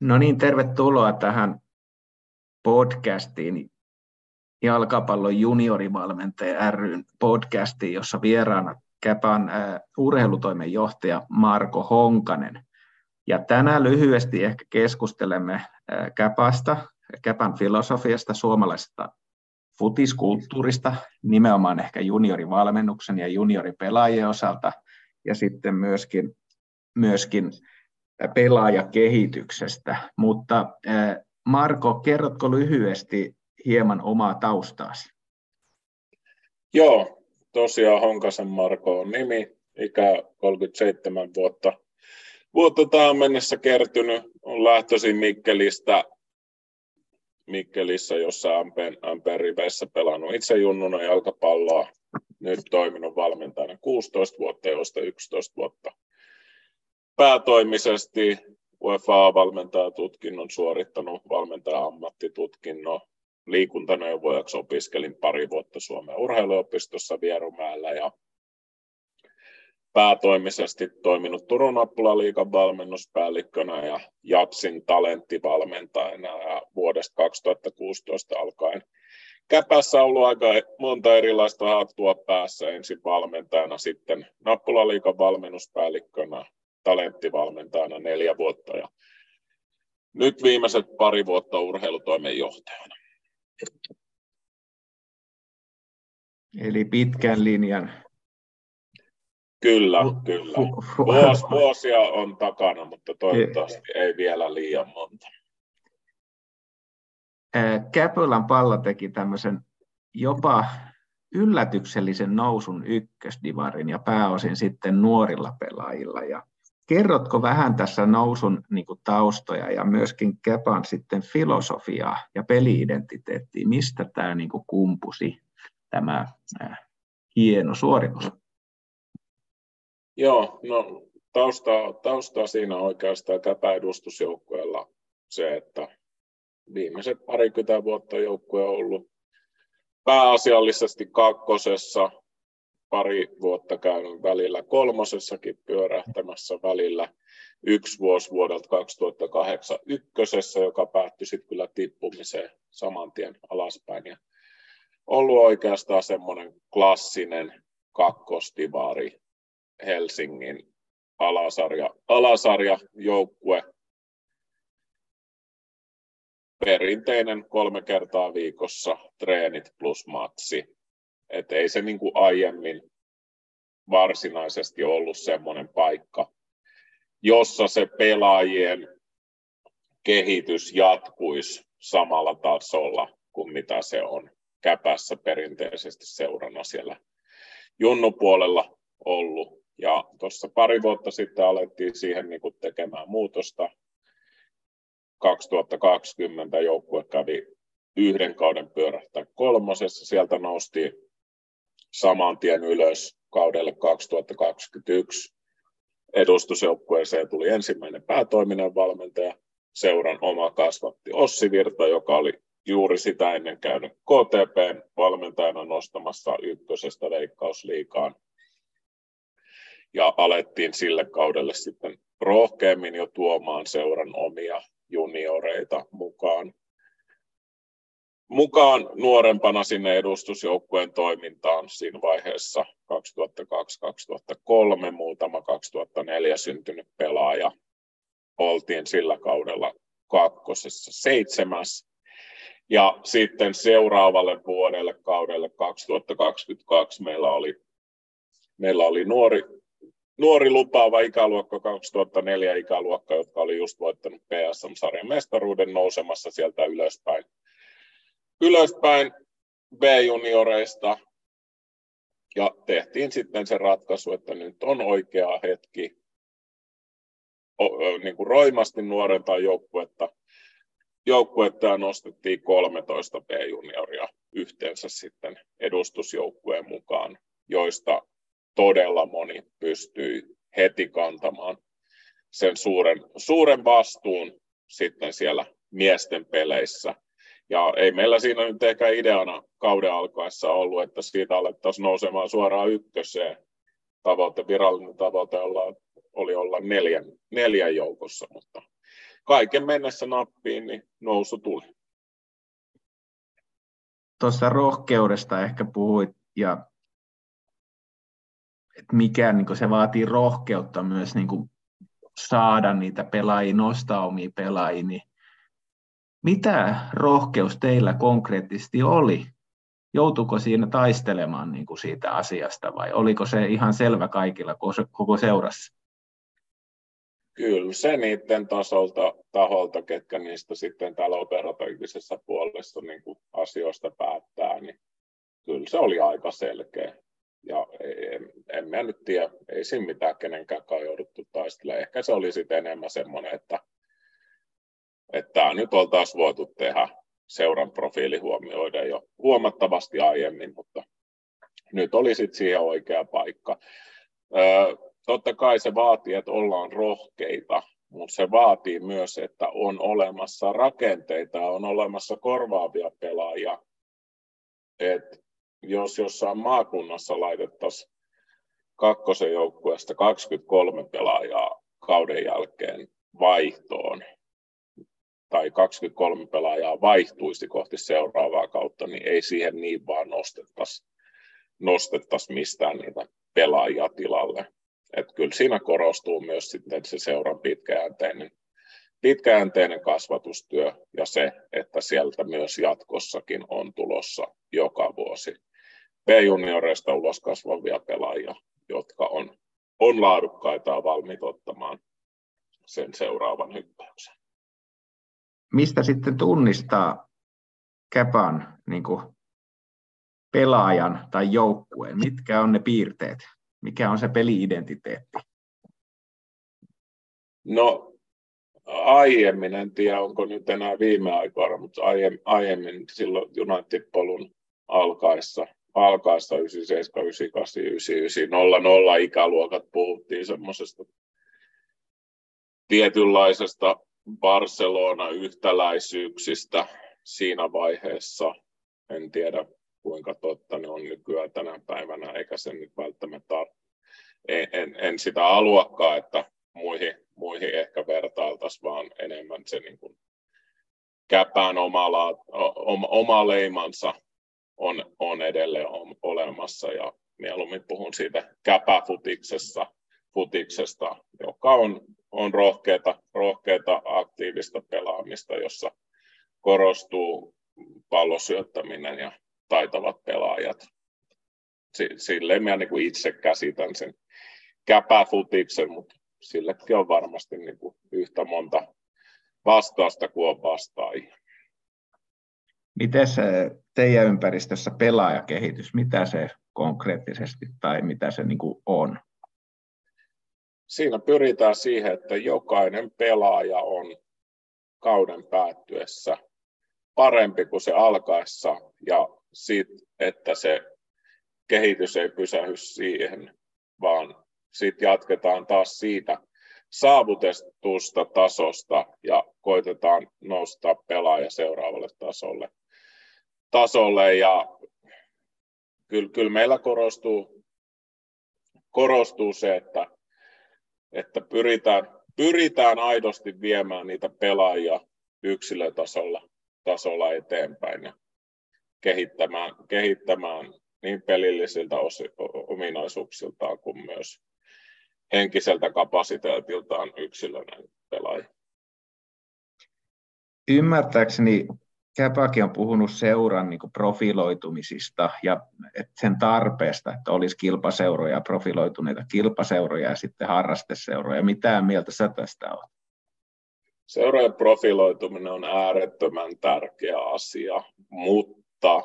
No niin, tervetuloa tähän podcastiin, jalkapallon juniorivalmentaja ry:n podcastiin, jossa vieraana Käpän urheilutoimen johtaja Marko Honkanen. Ja tänään lyhyesti ehkä keskustelemme Käpästä, Käpän filosofiasta, suomalaisesta futiskulttuurista, nimenomaan ehkä juniorivalmennuksen ja junioripelaajien osalta, ja sitten myöskin pelaajakehityksestä. Mutta Marko, kerrotko lyhyesti hieman omaa taustaasi? Joo, tosiaan Honkasen Marko on nimi, ikä 37 vuotta tähän mennessä kertynyt, on lähtöisin Mikkelistä, Mikkelissä, jossa Ampen riveissä pelannut itse junnuna jalkapalloa, nyt toiminut valmentajana 16 vuotta, joista 11 vuotta päätoimisesti, UEFA-valmentajatutkinnon suorittanut, valmentaja-ammattitutkinnon, liikuntaneuvojaksi opiskelin pari vuotta Suomen urheiluopistossa Vierumäellä ja päätoimisesti toiminut Turun nappula liikan valmennuspäällikkönä ja JATSin talenttivalmentajana ja vuodesta 2016 alkaen Käpässä on ollut aika monta erilaista hattua päässä, ensin valmentajana, sitten nappula liikan valmennuspäällikkönä, talenttivalmentajana 4 vuotta ja nyt viimeiset pari vuotta urheilutoimen johtajana. Eli pitkän linjan. Kyllä. Vuosia on takana, mutta toivottavasti ei vielä liian monta. Käpylän Pallo teki tämmöisen jopa yllätyksellisen nousun ykkösdivarin ja pääosin sitten nuorilla pelaajilla. Ja kerrotko vähän tässä nousun taustoja ja myöskin Käpän sitten filosofiaa ja peli-identiteettiä? Mistä tämä kumpusi, tämä hieno suoritus? Joo, no taustaa siinä oikeastaan Käpä-edustusjoukkueella se, että viimeiset parikymmentä vuotta joukkue on ollut pääasiallisesti kakkosessa, pari vuotta käynyt välillä kolmosessakin pyörähtämässä, välillä 1 vuosi vuodelta 2008 ykkösessä, joka päättyi sitten kyllä tippumiseen saman tien alaspäin. Ja ollut oikeastaan semmoinen klassinen kakkostivari Helsingin alasarjajoukkue. Perinteinen 3 kertaa viikossa treenit plus matsi. Et ei se niin kuin aiemmin varsinaisesti ollut semmoinen paikka, jossa se pelaajien kehitys jatkuisi samalla tasolla kuin mitä se on Käpässä perinteisesti seurana siellä junnupuolella ollut. Ja tuossa pari vuotta sitten alettiin siihen niin kuin tekemään muutosta. 2020 joukkue kävi 1 kauden pyörähtää kolmosessa. Sieltä noustiin saman tien ylös kaudelle 2021. Edustusjoukkueeseen tuli ensimmäinen päätoiminen valmentaja. Seuran oma kasvatti Ossi Virta, joka oli juuri sitä ennen käynyt KTP:n valmentajana nostamassa 1. Veikkausliigaan. Ja alettiin sille kaudelle sitten rohkeammin jo tuomaan seuran omia junioreita mukaan nuorempana sinne edustusjoukkueen toimintaan siinä vaiheessa 2002-2003, muutama 2004 syntynyt pelaaja. Oltiin sillä kaudella 2. 7. Ja sitten seuraavalle vuodelle, kaudelle 2022, meillä oli nuori lupaava ikäluokka, 2004 ikäluokka, jotka oli just voittanut PSM-sarjan mestaruuden, nousemassa sieltä ylöspäin B-junioreista. Ja tehtiin sitten se ratkaisu, että nyt on oikea hetki niin kuin roimasti nuorentaa joukkuetta ja nostettiin 13 B-junioria yhteensä sitten edustusjoukkueen mukaan, joista todella moni pystyy heti kantamaan sen suuren vastuun sitten siellä miesten peleissä. Ja ei meillä siinä nyt ehkä ideana kauden alkaessa ollut, että siitä alettaisiin nousemaan suoraan 1. Virallinen tavoite oli olla 4 joukossa, mutta kaiken mennessä nappiin, niin nousu tuli. Tuosta rohkeudesta ehkä puhuit, ja että mikä niin se vaatii rohkeutta myös niin saada niitä pelaajia, nostaa omia pelaajia, niin mitä rohkeus teillä konkreettisesti oli? Joutuiko siinä taistelemaan niin siitä asiasta vai oliko se ihan selvä kaikilla koko seurassa? Kyllä se niiden taholta, ketkä niistä sitten täällä operatiivisessa puolessa niin asioista päättää, niin kyllä se oli aika selkeä. Ja en mä nyt tiedä, ei siinä mitään kenenkään jouduttu taistelemaan. Ehkä se oli sitten enemmän semmoinen, että nyt oltaisiin voitu tehdä seuran profiili huomioida jo huomattavasti aiemmin, mutta nyt oli sitten siihen oikea paikka. Totta kai se vaatii, että ollaan rohkeita, mutta se vaatii myös, että on olemassa rakenteita, on olemassa korvaavia pelaajia. Et jos jossain maakunnassa laitettaisiin kakkosen joukkueesta 23 pelaajaa kauden jälkeen vaihtoon, tai 23 pelaajaa vaihtuisi kohti seuraavaa kautta, niin ei siihen niin vaan nostettaisi mistään niitä pelaajia tilalle. Et kyllä siinä korostuu myös sitten se seuran pitkäjänteinen kasvatustyö ja se, että sieltä myös jatkossakin on tulossa joka vuosi B-junioreista ulos kasvavia pelaajia, jotka on laadukkaita ja valmiit ottamaan sen seuraavan hyppäyksen. Mistä sitten tunnistaa Käpän niin kuin pelaajan tai joukkueen? Mitkä on ne piirteet? Mikä on se peli-identiteetti? No aiemmin, en tiedä onko nyt enää viime aikoina, mutta aiemmin silloin United-polun alkaessa 97, 98, 99, 00 ikäluokat puhuttiin semmoisesta tietynlaisesta Barcelona-yhtäläisyyksistä siinä vaiheessa. En tiedä kuinka totta ne on nykyään tänä päivänä, eikä sen nyt välttämättä en sitä haluakaan, että muihin ehkä vertailtaisiin, vaan enemmän se niin kuin Käpän oma leimansa on edelleen olemassa, ja mieluummin puhun siitä Käpäfutiksesta, joka on rohkeata aktiivista pelaamista, jossa korostuu pallosyöttäminen ja taitavat pelaajat. Silleen minä niin kuin itse käsitän sen Käpäfutiksen, mutta silläkin on varmasti niin kuin yhtä monta vastausta kuin on vastaajia. Miten se teidän ympäristössä pelaajakehitys, mitä se konkreettisesti tai mitä se niin kuin on? Siinä pyritään siihen, että jokainen pelaaja on kauden päättyessä parempi kuin se alkaessa, ja sitten, että se kehitys ei pysähdy siihen, vaan sitten jatketaan taas siitä saavutetusta tasosta ja koitetaan nostaa pelaaja seuraavalle tasolle. Ja kyllä meillä korostuu se, että pyritään aidosti viemään niitä pelaajia yksilötasolla eteenpäin ja kehittämään niin pelillisiltä ominaisuuksiltaan kuin myös henkiseltä kapasiteetiltaan yksilönä pelaajia. Ymmärtääkseni Käpäkin on puhunut seuran niin kuin profiloitumisista ja sen tarpeesta, että olisi kilpaseuroja, profiloituneita kilpaseuroja ja sitten harrasteseuroja. Mitä mieltä sä tästä olet? Seurojen profiloituminen on äärettömän tärkeä asia, mutta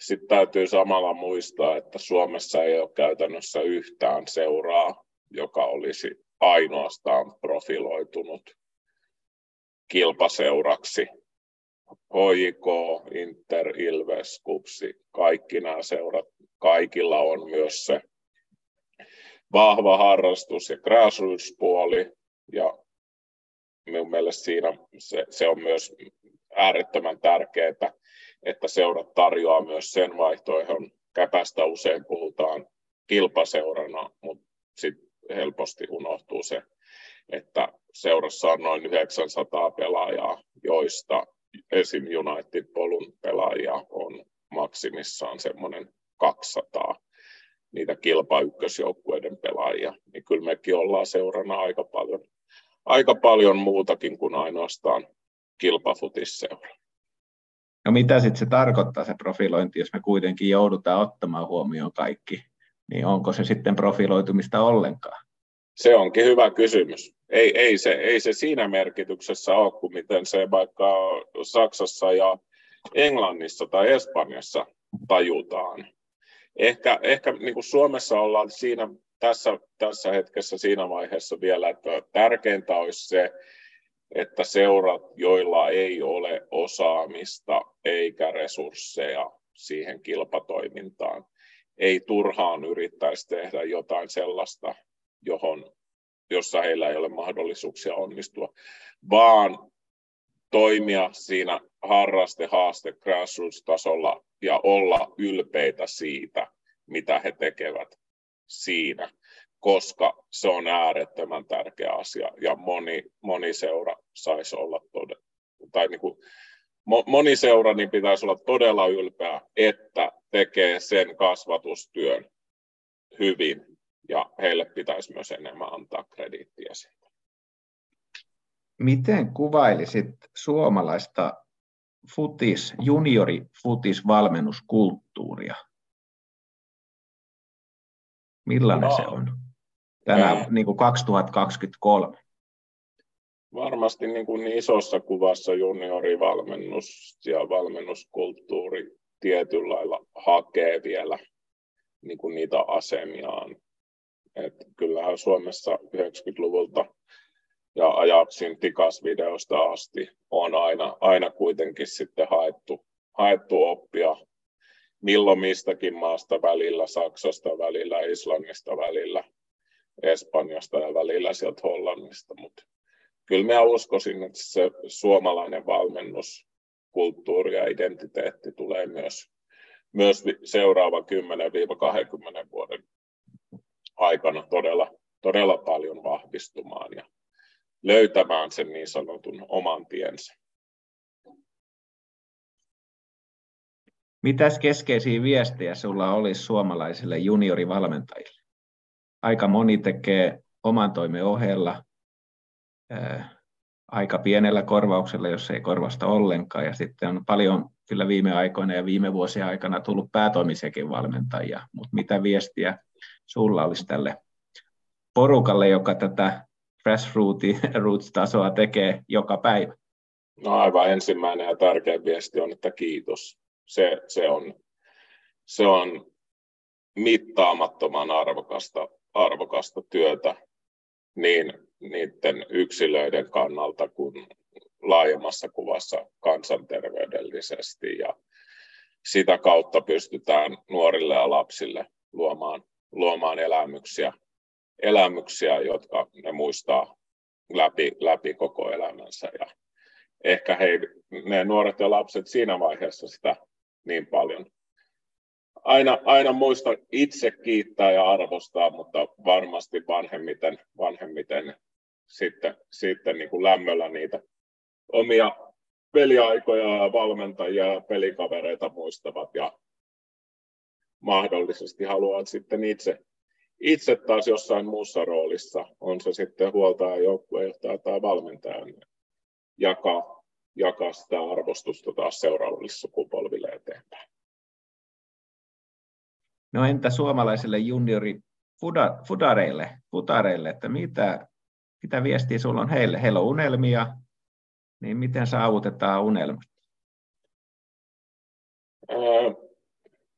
sitten täytyy samalla muistaa, että Suomessa ei ole käytännössä yhtään seuraa, joka olisi ainoastaan profiloitunut kilpaseuraksi. HJK, Inter, Ilves, KuPS, kaikki nämä seurat, kaikilla on myös se vahva harrastus- ja grassroots-puoli, ja minun mielestä siinä se on myös äärettömän tärkeää, että seurat tarjoaa myös sen vaihtoehdon. Käpästä usein puhutaan kilpaseurana, mutta sitten helposti unohtuu se, että seurassa on noin 900 pelaajaa, joista esim. United-polun pelaajia on maksimissaan semmoinen 200 niitä kilpaykkösjoukkueiden pelaajia, niin kyllä mekin ollaan seurana aika paljon muutakin kuin ainoastaan kilpafutisseura. No mitä sitten se tarkoittaa se profilointi, jos me kuitenkin joudutaan ottamaan huomioon kaikki, niin onko se sitten profiloitumista ollenkaan? Se onkin hyvä kysymys. Ei se siinä merkityksessä ole kuin miten se vaikka Saksassa ja Englannissa tai Espanjassa tajutaan. Ehkä niin kuin Suomessa ollaan siinä tässä hetkessä siinä vaiheessa vielä, että tärkeintä olisi se, että seurat, joilla ei ole osaamista eikä resursseja siihen kilpatoimintaan, ei turhaan yrittäisi tehdä jotain sellaista, jossa heillä ei ole mahdollisuuksia onnistua, vaan toimia siinä harraste-haaste grassroots-tasolla ja olla ylpeitä siitä, mitä he tekevät siinä, koska se on äärettömän tärkeä asia ja moni seura saisi olla niin pitäisi olla todella ylpeä, että tekee sen kasvatustyön hyvin ja heille pitäisi myös enemmän antaa krediittiä siitä. Miten kuvailisit suomalaista juniorifutisvalmennuskulttuuria? Millainen se on tänään niin kuin 2023? Varmasti niin kuin isossa kuvassa juniorivalmennus ja valmennuskulttuuri tietyllä lailla hakee vielä niin kuin niitä asemiaan. Et kyllähän Suomessa 90-luvulta ja Ajaxin Tikas-videosta asti on aina kuitenkin sitten haettu oppia milloin mistäkin maasta välillä, Saksasta välillä, Islannista välillä, Espanjasta ja välillä sieltä Hollannista. Mutta kyllä minä uskoisin, että se suomalainen valmennuskulttuuri ja identiteetti tulee myös seuraavan 10-20 vuoden aikana todella paljon vahvistumaan ja löytämään sen niin sanotun oman tiensä. Mitäs keskeisiä viestejä sulla olisi suomalaisille juniorivalmentajille? Aika moni tekee oman toimen ohella aika pienellä korvauksella, jos ei korvasta ollenkaan. Ja sitten on paljon kyllä viime aikoina ja viime vuosien aikana tullut päätoimisiakin valmentajia. Mutta mitä viestiä sulla olisi tälle porukalle, joka tätä grassroots-tasoa tekee joka päivä? No aivan ensimmäinen ja tärkeä viesti on, että kiitos. Se on mittaamattoman arvokasta työtä niin niiden yksilöiden kannalta kuin laajemmassa kuvassa kansanterveydellisesti. Ja sitä kautta pystytään nuorille ja lapsille luomaan elämyksiä, jotka ne muistaa läpi koko elämänsä. Ja ehkä ne nuoret ja lapset siinä vaiheessa sitä niin paljon aina muista itse kiittää ja arvostaa, mutta varmasti vanhemmiten sitten niin kuin lämmöllä niitä omia peliaikoja ja valmentajia ja pelikavereita muistavat ja mahdollisesti haluavat sitten itse taas jossain muussa roolissa, on se sitten huoltaja, joukkuejohtaja tai valmentaja, jakaa sitä arvostusta taas seuraaville sukupolville eteenpäin. No entä suomalaisille juniorifutareille, että mitä viestiä sulla on heille? Heillä on unelmia, niin miten saavutetaan unelmat?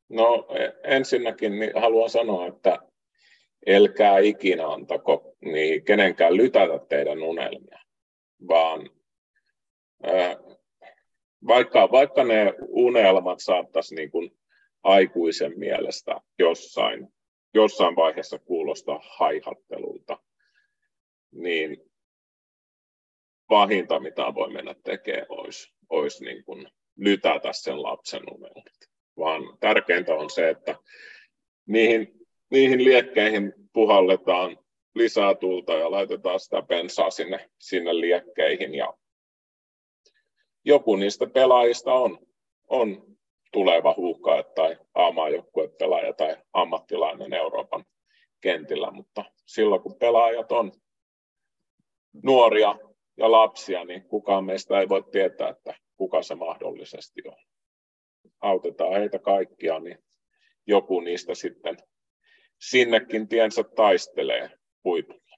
No ensinnäkin niin haluan sanoa, että älkää ikinä antako niin kenenkään lytätä teidän unelmia, vaan vaikka ne unelmat saattaisi niin kuin aikuisen mielestä jossain vaiheessa kuulostaa haihattelulta, niin pahinta mitä voi mennä tekemään olisi niin kuin lytätä sen lapsen unelmat. Vaan tärkeintä on se, että niihin liekkeihin puhalletaan lisää tulta ja laitetaan sitä bensaa sinne liekkeihin. Ja joku niistä pelaajista on tuleva huuhkaja tai A-maajoukkuepelaaja tai ammattilainen Euroopan kentillä, mutta silloin kun pelaajat on nuoria ja lapsia, niin kukaan meistä ei voi tietää, että kuka se mahdollisesti on. Autetaan heitä kaikkia, niin joku niistä sitten sinnekin tiensä taistelee huipulla.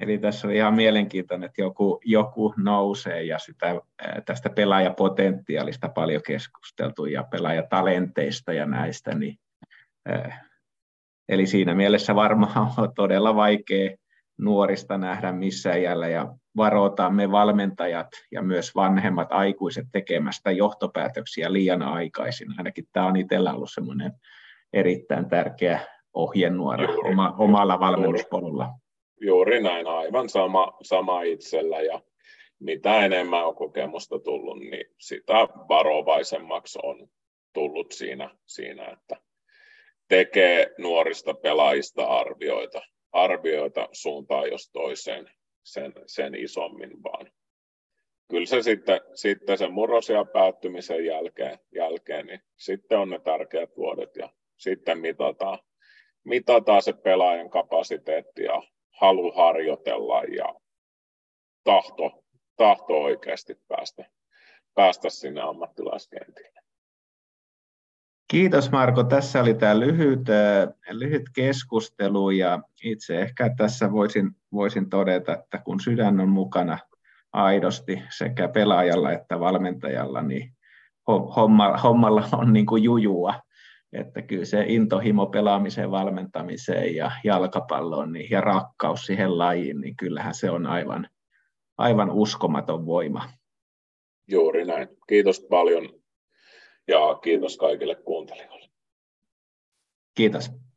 Eli tässä on ihan mielenkiintoinen, että joku nousee ja tästä pelaajapotentiaalista paljon keskusteltu ja pelaajatalenteista ja näistä. Niin, eli siinä mielessä varmaan on todella vaikea nuorista nähdä missään iällä ja varotaan me valmentajat ja myös vanhemmat aikuiset tekemästä johtopäätöksiä liian aikaisin. Ainakin tämä on itsellä ollut semmoinen erittäin tärkeä ohjenuora omalla valmennuspolulla. Juuri näin, aivan sama itsellä, ja mitä enemmän on kokemusta tullut, niin sitä varovaisemmaksi on tullut siinä että tekee nuorista pelaajista arvioita suuntaan jos toiseen sen isommin, vaan kyllä se sitten sen murrosiän päättymisen jälkeen, niin sitten on ne tärkeät vuodet ja sitten mitataan se pelaajan kapasiteetti ja halu harjoitella ja tahto oikeasti päästä sinne ammattilaiskentille. Kiitos Marko, tässä oli tämä lyhyt keskustelu ja itse ehkä tässä voisin todeta, että kun sydän on mukana aidosti sekä pelaajalla että valmentajalla, niin hommalla on niin kuin jujua. Että kyllä se intohimo pelaamiseen, valmentamiseen ja jalkapalloon niin, ja rakkaus siihen lajiin, niin kyllähän se on aivan uskomaton voima. Juuri näin. Kiitos paljon ja kiitos kaikille kuuntelijoille. Kiitos.